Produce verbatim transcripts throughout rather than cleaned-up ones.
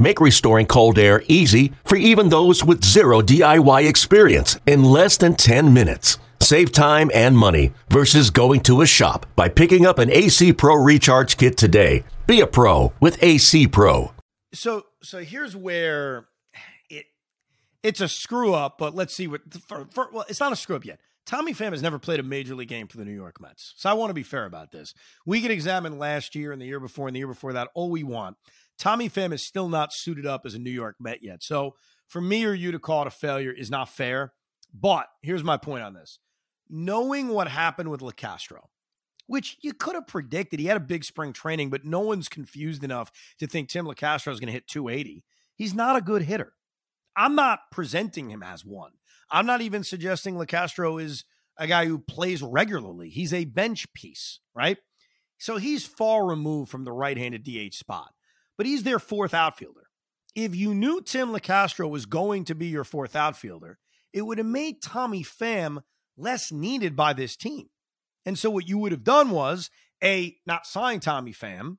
Make restoring cold air easy for even those with zero D I Y experience in less than ten minutes. Save time and money versus going to a shop by picking up an A C Pro Recharge Kit today. Be a pro with A C Pro. So so here's where it it's a screw up, but let's see what for, for, well, it's not a screw up yet. Tommy Pham has never played a major league game for the New York Mets. So I want to be fair about this. We can examine last year and the year before and the year before that all we want. Tommy Pham is still not suited up as a New York Met yet. So for me or you to call it a failure is not fair. But here's my point on this. Knowing what happened with Locastro, which you could have predicted. He had a big spring training, but no one's confused enough to think Tim Locastro is going to hit two eighty. He's not a good hitter. I'm not presenting him as one. I'm not even suggesting Locastro is a guy who plays regularly. He's a bench piece, right? So he's far removed from the right-handed D H spot, but he's their fourth outfielder. If you knew Tim Locastro was going to be your fourth outfielder, it would have made Tommy Pham less needed by this team. And so what you would have done was, A, not sign Tommy Pham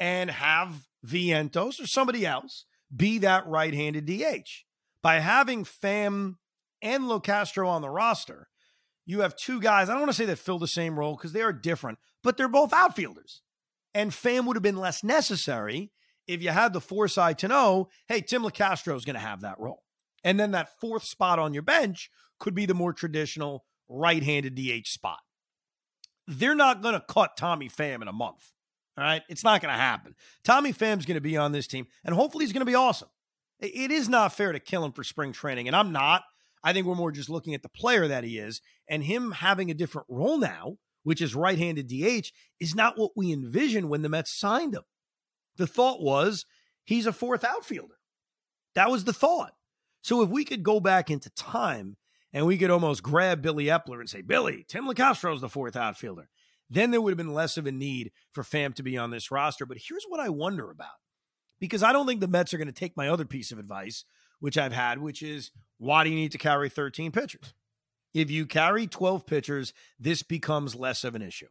and have Vientos or somebody else be that right-handed D H. By having Pham and Locastro on the roster, you have two guys, I don't want to say that fill the same role because they are different, but they're both outfielders. And Pham would have been less necessary if you had the foresight to know, hey, Tim Locastro is going to have that role. And then that fourth spot on your bench could be the more traditional right-handed D H spot. They're not going to cut Tommy Pham in a month, all right? It's not going to happen. Tommy Pham's going to be on this team, and hopefully he's going to be awesome. It is not fair to kill him for spring training, and I'm not. I think we're more just looking at the player that he is, and him having a different role now, which is right-handed D H, is not what we envisioned when the Mets signed him. The thought was he's a fourth outfielder. That was the thought. So if we could go back into time, and we could almost grab Billy Eppler and say, Billy, Tim Locastro's the fourth outfielder. Then there would have been less of a need for Pham to be on this roster. But here's what I wonder about, because I don't think the Mets are going to take my other piece of advice, which I've had, which is, why do you need to carry thirteen pitchers? If you carry twelve pitchers, this becomes less of an issue.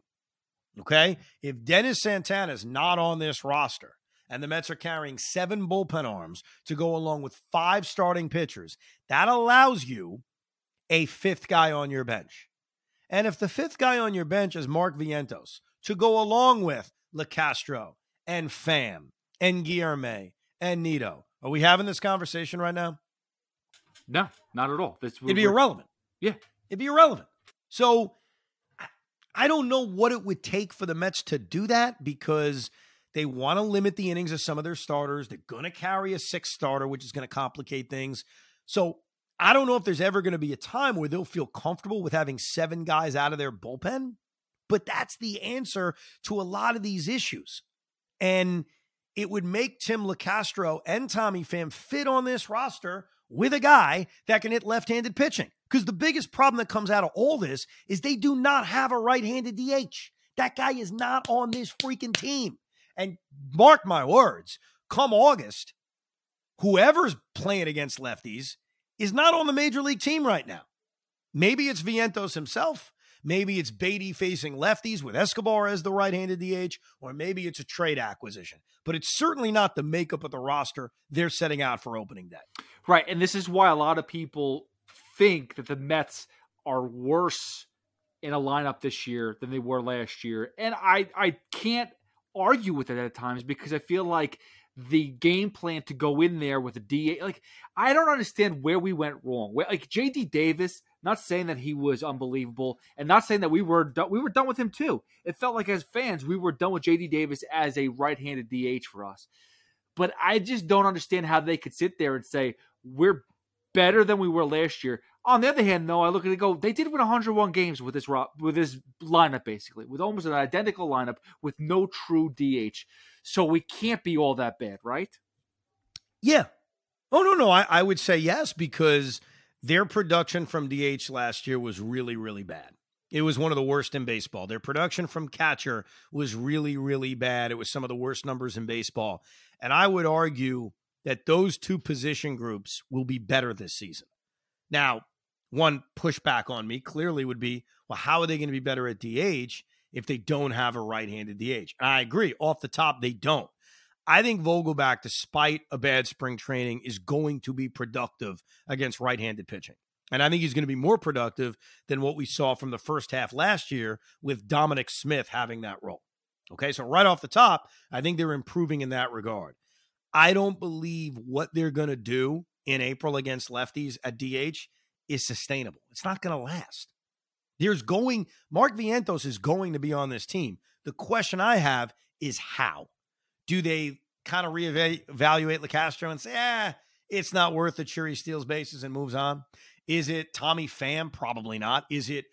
Okay? If Dennis Santana's not on this roster, and the Mets are carrying seven bullpen arms to go along with five starting pitchers, that allows you a fifth guy on your bench. And if the fifth guy on your bench is Mark Vientos, to go along with Locastro and Pham and Guillerme and Nito, are we having this conversation right now? No, not at all. That's, it'd be irrelevant. Yeah. It'd be irrelevant. So I don't know what it would take for the Mets to do that, because they want to limit the innings of some of their starters. They're going to carry a sixth starter, which is going to complicate things. So I don't know if there's ever going to be a time where they'll feel comfortable with having seven guys out of their bullpen, but that's the answer to a lot of these issues. And it would make Tim Locastro and Tommy Pham fit on this roster with a guy that can hit left-handed pitching. Because the biggest problem that comes out of all this is they do not have a right-handed D H. That guy is not on this freaking team. And mark my words, come August, whoever's playing against lefties is not on the major league team right now. Maybe it's Vientos himself. Maybe it's Baty facing lefties with Escobar as the right-handed D H, or maybe it's a trade acquisition. But it's certainly not the makeup of the roster they're setting out for opening day. Right, and this is why a lot of people think that the Mets are worse in a lineup this year than they were last year. And I, I can't argue with it at times, because I feel like the game plan to go in there with a D H, like, I don't understand where we went wrong. Where, like, J D. Davis, not saying that he was unbelievable, and not saying that we were do- we were done with him too. It felt like as fans we were done with J D. Davis as a right-handed D H for us. But I just don't understand how they could sit there and say we're better than we were last year. On the other hand, though, I look at it and go, they did win one hundred one games with this ro- with this lineup, basically, with almost an identical lineup with no true D H. So we can't be all that bad, right? Yeah. Oh, no, no. I, I would say yes, because their production from D H last year was really, really bad. It was one of the worst in baseball. Their production from catcher was really, really bad. It was some of the worst numbers in baseball. And I would argue that those two position groups will be better this season. Now, one pushback on me clearly would be, well, how are they going to be better at D H if they don't have a right-handed D H? And I agree. Off the top, they don't. I think Vogelbach, despite a bad spring training, is going to be productive against right-handed pitching. And I think he's going to be more productive than what we saw from the first half last year with Dominic Smith having that role. Okay, so right off the top, I think they're improving in that regard. I don't believe what they're going to do in April against lefties at D H is sustainable. It's not going to last. There's going, Mark Vientos is going to be on this team. The question I have is how? Do they kind of reevaluate Locastro and say, eh, it's not worth the cheery steals bases and moves on? Is it Tommy Pham? Probably not. Is it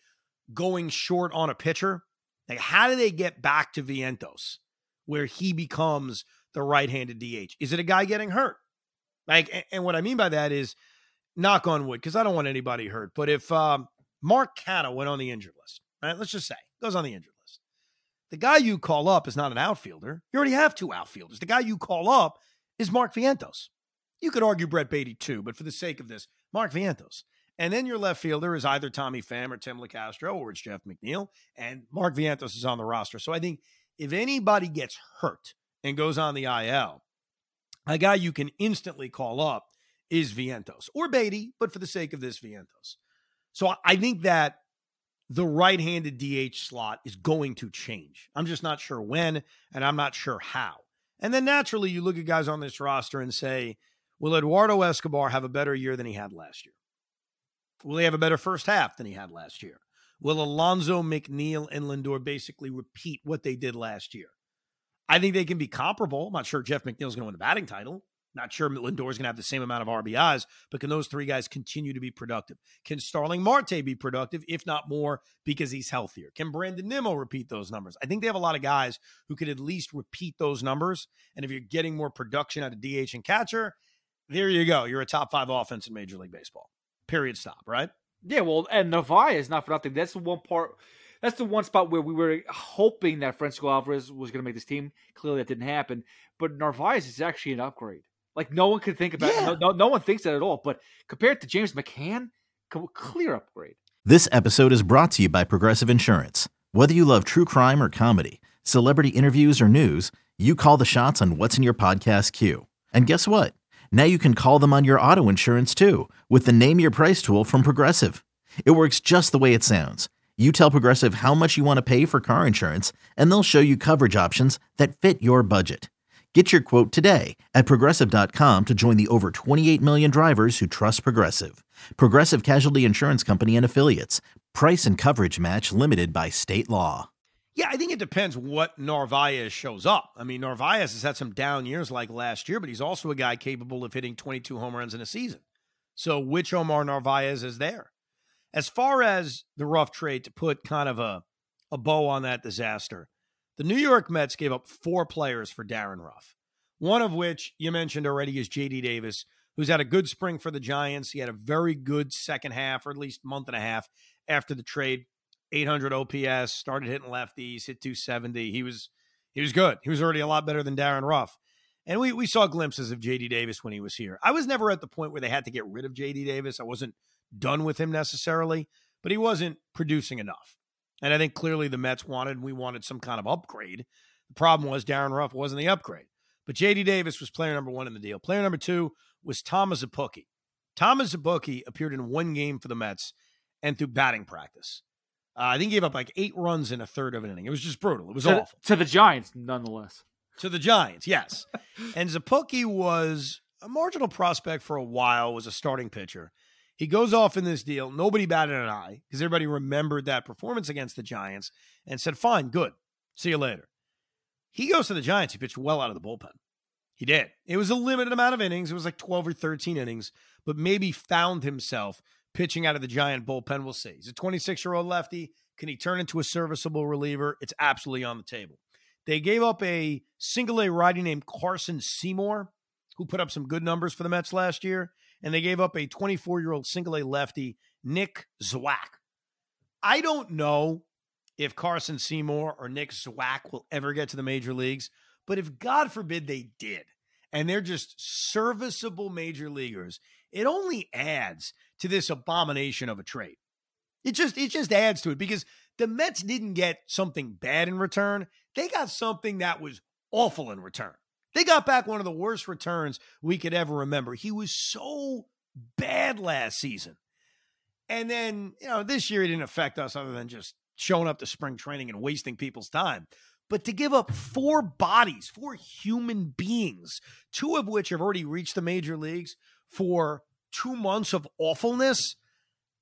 going short on a pitcher? Like, how do they get back to Vientos where he becomes the right-handed D H? Is it a guy getting hurt? Like, and what I mean by that is, knock on wood, because I don't want anybody hurt, but if um, Mark Cato went on the injured list, right? Let's just say, goes on the injured list. The guy you call up is not an outfielder. You already have two outfielders. The guy you call up is Mark Vientos. You could argue Brett Baty too, but for the sake of this, Mark Vientos. And then your left fielder is either Tommy Pham or Tim Locastro, or it's Jeff McNeil, and Mark Vientos is on the roster. So I think if anybody gets hurt and goes on the I L, a guy you can instantly call up is Vientos or Baty, but for the sake of this, Vientos. So I think that the right-handed D H slot is going to change. I'm just not sure when, and I'm not sure how. And then naturally, you look at guys on this roster and say, will Eduardo Escobar have a better year than he had last year? Will he have a better first half than he had last year? Will Alonso, McNeil, and Lindor basically repeat what they did last year? I think they can be comparable. I'm not sure Jeff McNeil's going to win the batting title. Not sure Lindor's going to have the same amount of R B Is, but can those three guys continue to be productive? Can Starling Marte be productive, if not more, because he's healthier? Can Brandon Nimmo repeat those numbers? I think they have a lot of guys who could at least repeat those numbers, and if you're getting more production out of D H and catcher, there you go. You're a top five offense in Major League Baseball. Period. Stop. Right. Yeah. Well, and Narváez is not for nothing. That's the one part. That's the one spot where we were hoping that Francisco Alvarez was going to make this team. Clearly, that didn't happen. But Narváez is actually an upgrade. Like no one could think about. Yeah. No, no, no one thinks that at all. But compared to James McCann, clear upgrade. This episode is brought to you by Progressive Insurance. Whether you love true crime or comedy, celebrity interviews or news, you call the shots on what's in your podcast queue. And guess what? Now you can call them on your auto insurance, too, with the Name Your Price tool from Progressive. It works just the way it sounds. You tell Progressive how much you want to pay for car insurance, and they'll show you coverage options that fit your budget. Get your quote today at Progressive dot com to join the over twenty-eight million drivers who trust Progressive. Progressive Casualty Insurance Company and Affiliates. Price and coverage match limited by state law. Yeah, I think it depends what Narváez shows up. I mean, Narváez has had some down years like last year, but he's also a guy capable of hitting twenty-two home runs in a season. So which Omar Narváez is there? As far as the Ruf trade, to put kind of a, a bow on that disaster, the New York Mets gave up four players for Darin Ruf, one of which you mentioned already is J D. Davis, who's had a good spring for the Giants. He had a very good second half, or at least month and a half after the trade. eight hundred O P S, started hitting lefties, hit two seventy. He was he was good. He was already a lot better than Darin Ruf. And we we saw glimpses of J D. Davis when he was here. I was never at the point where they had to get rid of J D. Davis. I wasn't done with him necessarily, but he wasn't producing enough. And I think clearly the Mets wanted, we wanted some kind of upgrade. The problem was Darin Ruf wasn't the upgrade. But J D. Davis was player number one in the deal. Player number two was Thomas Szapucki. Thomas Szapucki appeared in one game for the Mets and through batting practice. Uh, I think he gave up like eight runs in a third of an inning. It was just brutal. It was to, awful. To the Giants, nonetheless. To the Giants, yes. And Szapucki was a marginal prospect for a while, was a starting pitcher. He goes off in this deal. Nobody batted an eye because everybody remembered that performance against the Giants and said, fine, good. See you later. He goes to the Giants. He pitched well out of the bullpen. He did. It was a limited amount of innings. It was like twelve or thirteen innings, but maybe found himself pitching out of the Giant bullpen. We'll see. He's a twenty-six-year-old lefty. Can he turn into a serviceable reliever? It's absolutely on the table. They gave up a single-A righty named Carson Seymour, who put up some good numbers for the Mets last year, and they gave up a twenty-four-year-old single-A lefty, Nick Zwack. I don't know if Carson Seymour or Nick Zwack will ever get to the major leagues, but if God forbid they did, and they're just serviceable major leaguers, it only adds to this abomination of a trade. It just, it just adds to it, because the Mets didn't get something bad in return. They got something that was awful in return. They got back one of the worst returns we could ever remember. He was so bad last season. And then, you know, this year it didn't affect us other than just showing up to spring training and wasting people's time. But to give up four bodies, four human beings, two of which have already reached the major leagues, for two months of awfulness,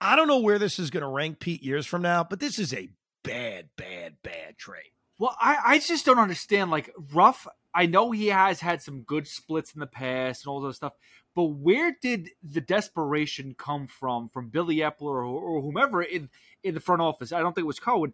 I don't know where this is going to rank, Pete, years from now, but this is a bad, bad, bad trade. Well, I, I just don't understand. Like, Ruf, I know he has had some good splits in the past and all those stuff, but where did the desperation come from, from Billy Eppler or, or whomever in, in the front office? I don't think it was Cohen,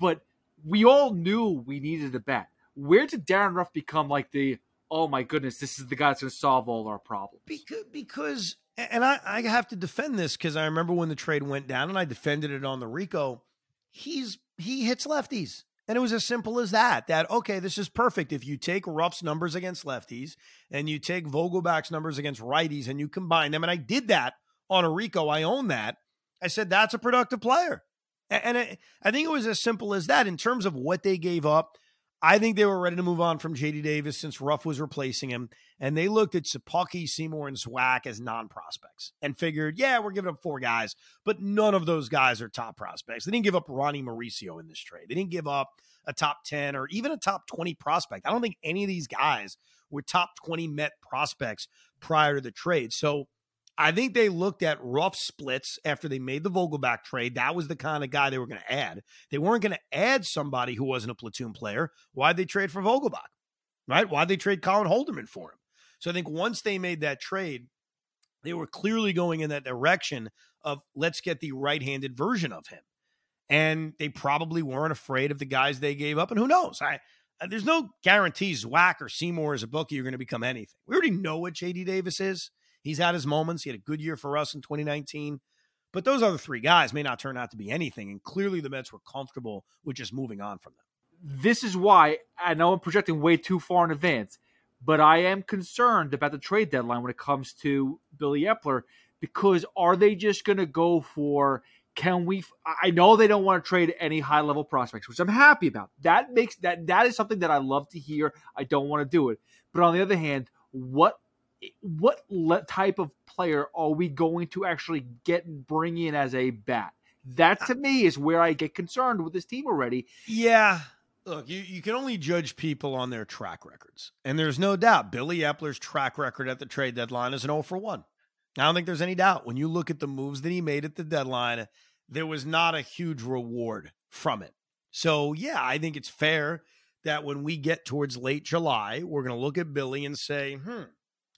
but we all knew we needed a bat. Where did Darin Ruf become like the, oh my goodness, this is the guy that's going to solve all our problems? Because, because and I, I have to defend this because I remember when the trade went down and I defended it on the Rico, he's he hits lefties. And it was as simple as that, that, okay, this is perfect. If you take Ruff's numbers against lefties and you take Vogelbach's numbers against righties and you combine them, and I did that on a Rico, I own that. I said, that's a productive player. And I, I think it was as simple as that. In terms of what they gave up, I think they were ready to move on from J D. Davis since Ruff was replacing him. And they looked at Szapucki, Seymour, and Zwack as non-prospects and figured, yeah, we're giving up four guys, but none of those guys are top prospects. They didn't give up Ronnie Mauricio in this trade. They didn't give up a top ten or even a top twenty prospect. I don't think any of these guys were top twenty Met prospects prior to the trade. So I think they looked at Ruff splits after they made the Vogelbach trade. That was the kind of guy they were going to add. They weren't going to add somebody who wasn't a platoon player. Why'd they trade for Vogelbach, right? Why'd they trade Colin Holderman for him? So I think once they made that trade, they were clearly going in that direction of let's get the right-handed version of him. And they probably weren't afraid of the guys they gave up. And who knows? I There's no guarantees Zwack or Seymour as a bookie are going to become anything. We already know what J D. Davis is. He's had his moments. He had a good year for us in twenty nineteen. But those other three guys may not turn out to be anything. And clearly the Mets were comfortable with just moving on from them. This is why I know I'm projecting way too far in advance, but I am concerned about the trade deadline when it comes to Billy Eppler, because are they just going to go for, can we, I know they don't want to trade any high level prospects, which I'm happy about. That makes that, that is something that I love to hear. I don't want to do it. But on the other hand, what What le- type of player are we going to actually get bring in as a bat? That, to me, is where I get concerned with this team already. Yeah. Look, you, you can only judge people on their track records. And there's no doubt Billy Epler's track record at the trade deadline is an oh for one. I don't think there's any doubt. When you look at the moves that he made at the deadline, there was not a huge reward from it. So, yeah, I think it's fair that when we get towards late July, we're going to look at Billy and say, hmm,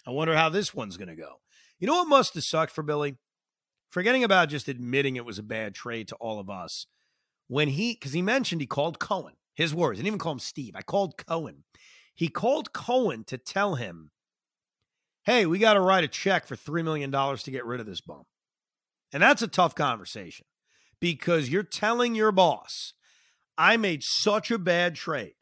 I wonder how this one's going to go. You know what must have sucked for Billy? Forgetting about just admitting it was a bad trade to all of us. When he, because he mentioned he called Cohen, his words. I didn't even call him Steve. I called Cohen. He called Cohen to tell him, hey, we got to write a check for three million dollars to get rid of this bum. And that's a tough conversation because you're telling your boss, I made such a bad trade.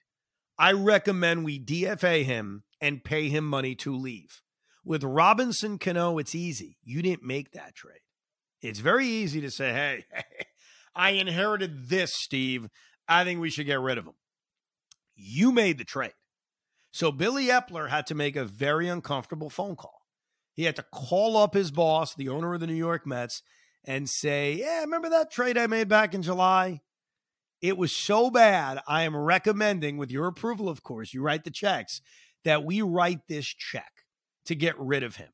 I recommend we D F A him and pay him money to leave. With Robinson Cano, it's easy. You didn't make that trade. It's very easy to say, hey, I inherited this, Steve. I think we should get rid of him. You made the trade. So Billy Eppler had to make a very uncomfortable phone call. He had to call up his boss, the owner of the New York Mets, and say, yeah, remember that trade I made back in July? It was so bad, I am recommending, with your approval, of course, you write the checks, that we write this check to get rid of him.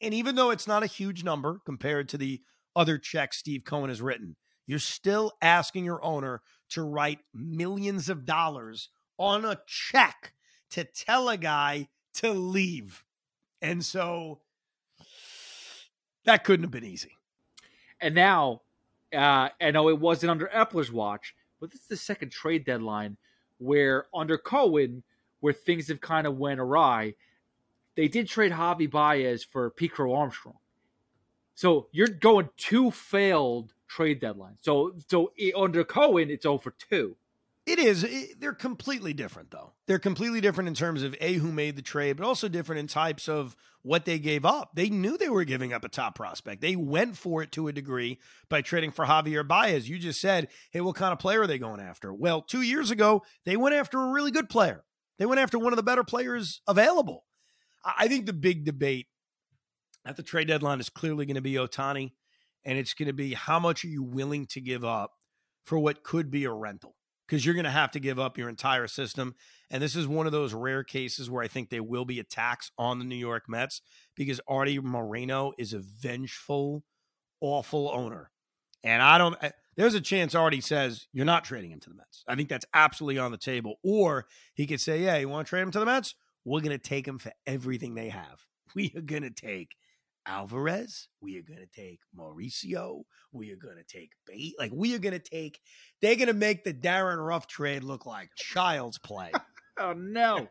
And even though it's not a huge number compared to the other checks Steve Cohen has written, you're still asking your owner to write millions of dollars on a check to tell a guy to leave. And so that couldn't have been easy. And now, uh, I know it wasn't under Epler's watch, but this is the second trade deadline where under Cohen, where things have kind of went awry. they did trade Javier Baez for Pico Armstrong. So you're going two failed trade deadlines. So so under Cohen, it's oh for two. It is. It, they're completely different, though. They're completely different in terms of, A, who made the trade, but also different in types of what they gave up. They knew they were giving up a top prospect. They went for it to a degree by trading for Javier Baez. You just said, hey, what kind of player are they going after? Well, two years ago, they went after a really good player. They went after one of the better players available. I think the big debate at the trade deadline is clearly going to be Ohtani, and it's going to be how much are you willing to give up for what could be a rental? Because you're going to have to give up your entire system. And this is one of those rare cases where I think there will be a tax on the New York Mets because Artie Moreno is a vengeful, awful owner. And I don't, I, there's a chance Artie says, you're not trading him to the Mets. I think that's absolutely on the table. Or he could say, yeah, you want to trade him to the Mets? We're going to take him for everything they have. We are going to take Alvarez. We are going to take Mauricio. We are going to take Bate. Like, we are going to take, they're going to make the Darin Ruf trade look like child's play. Oh, no.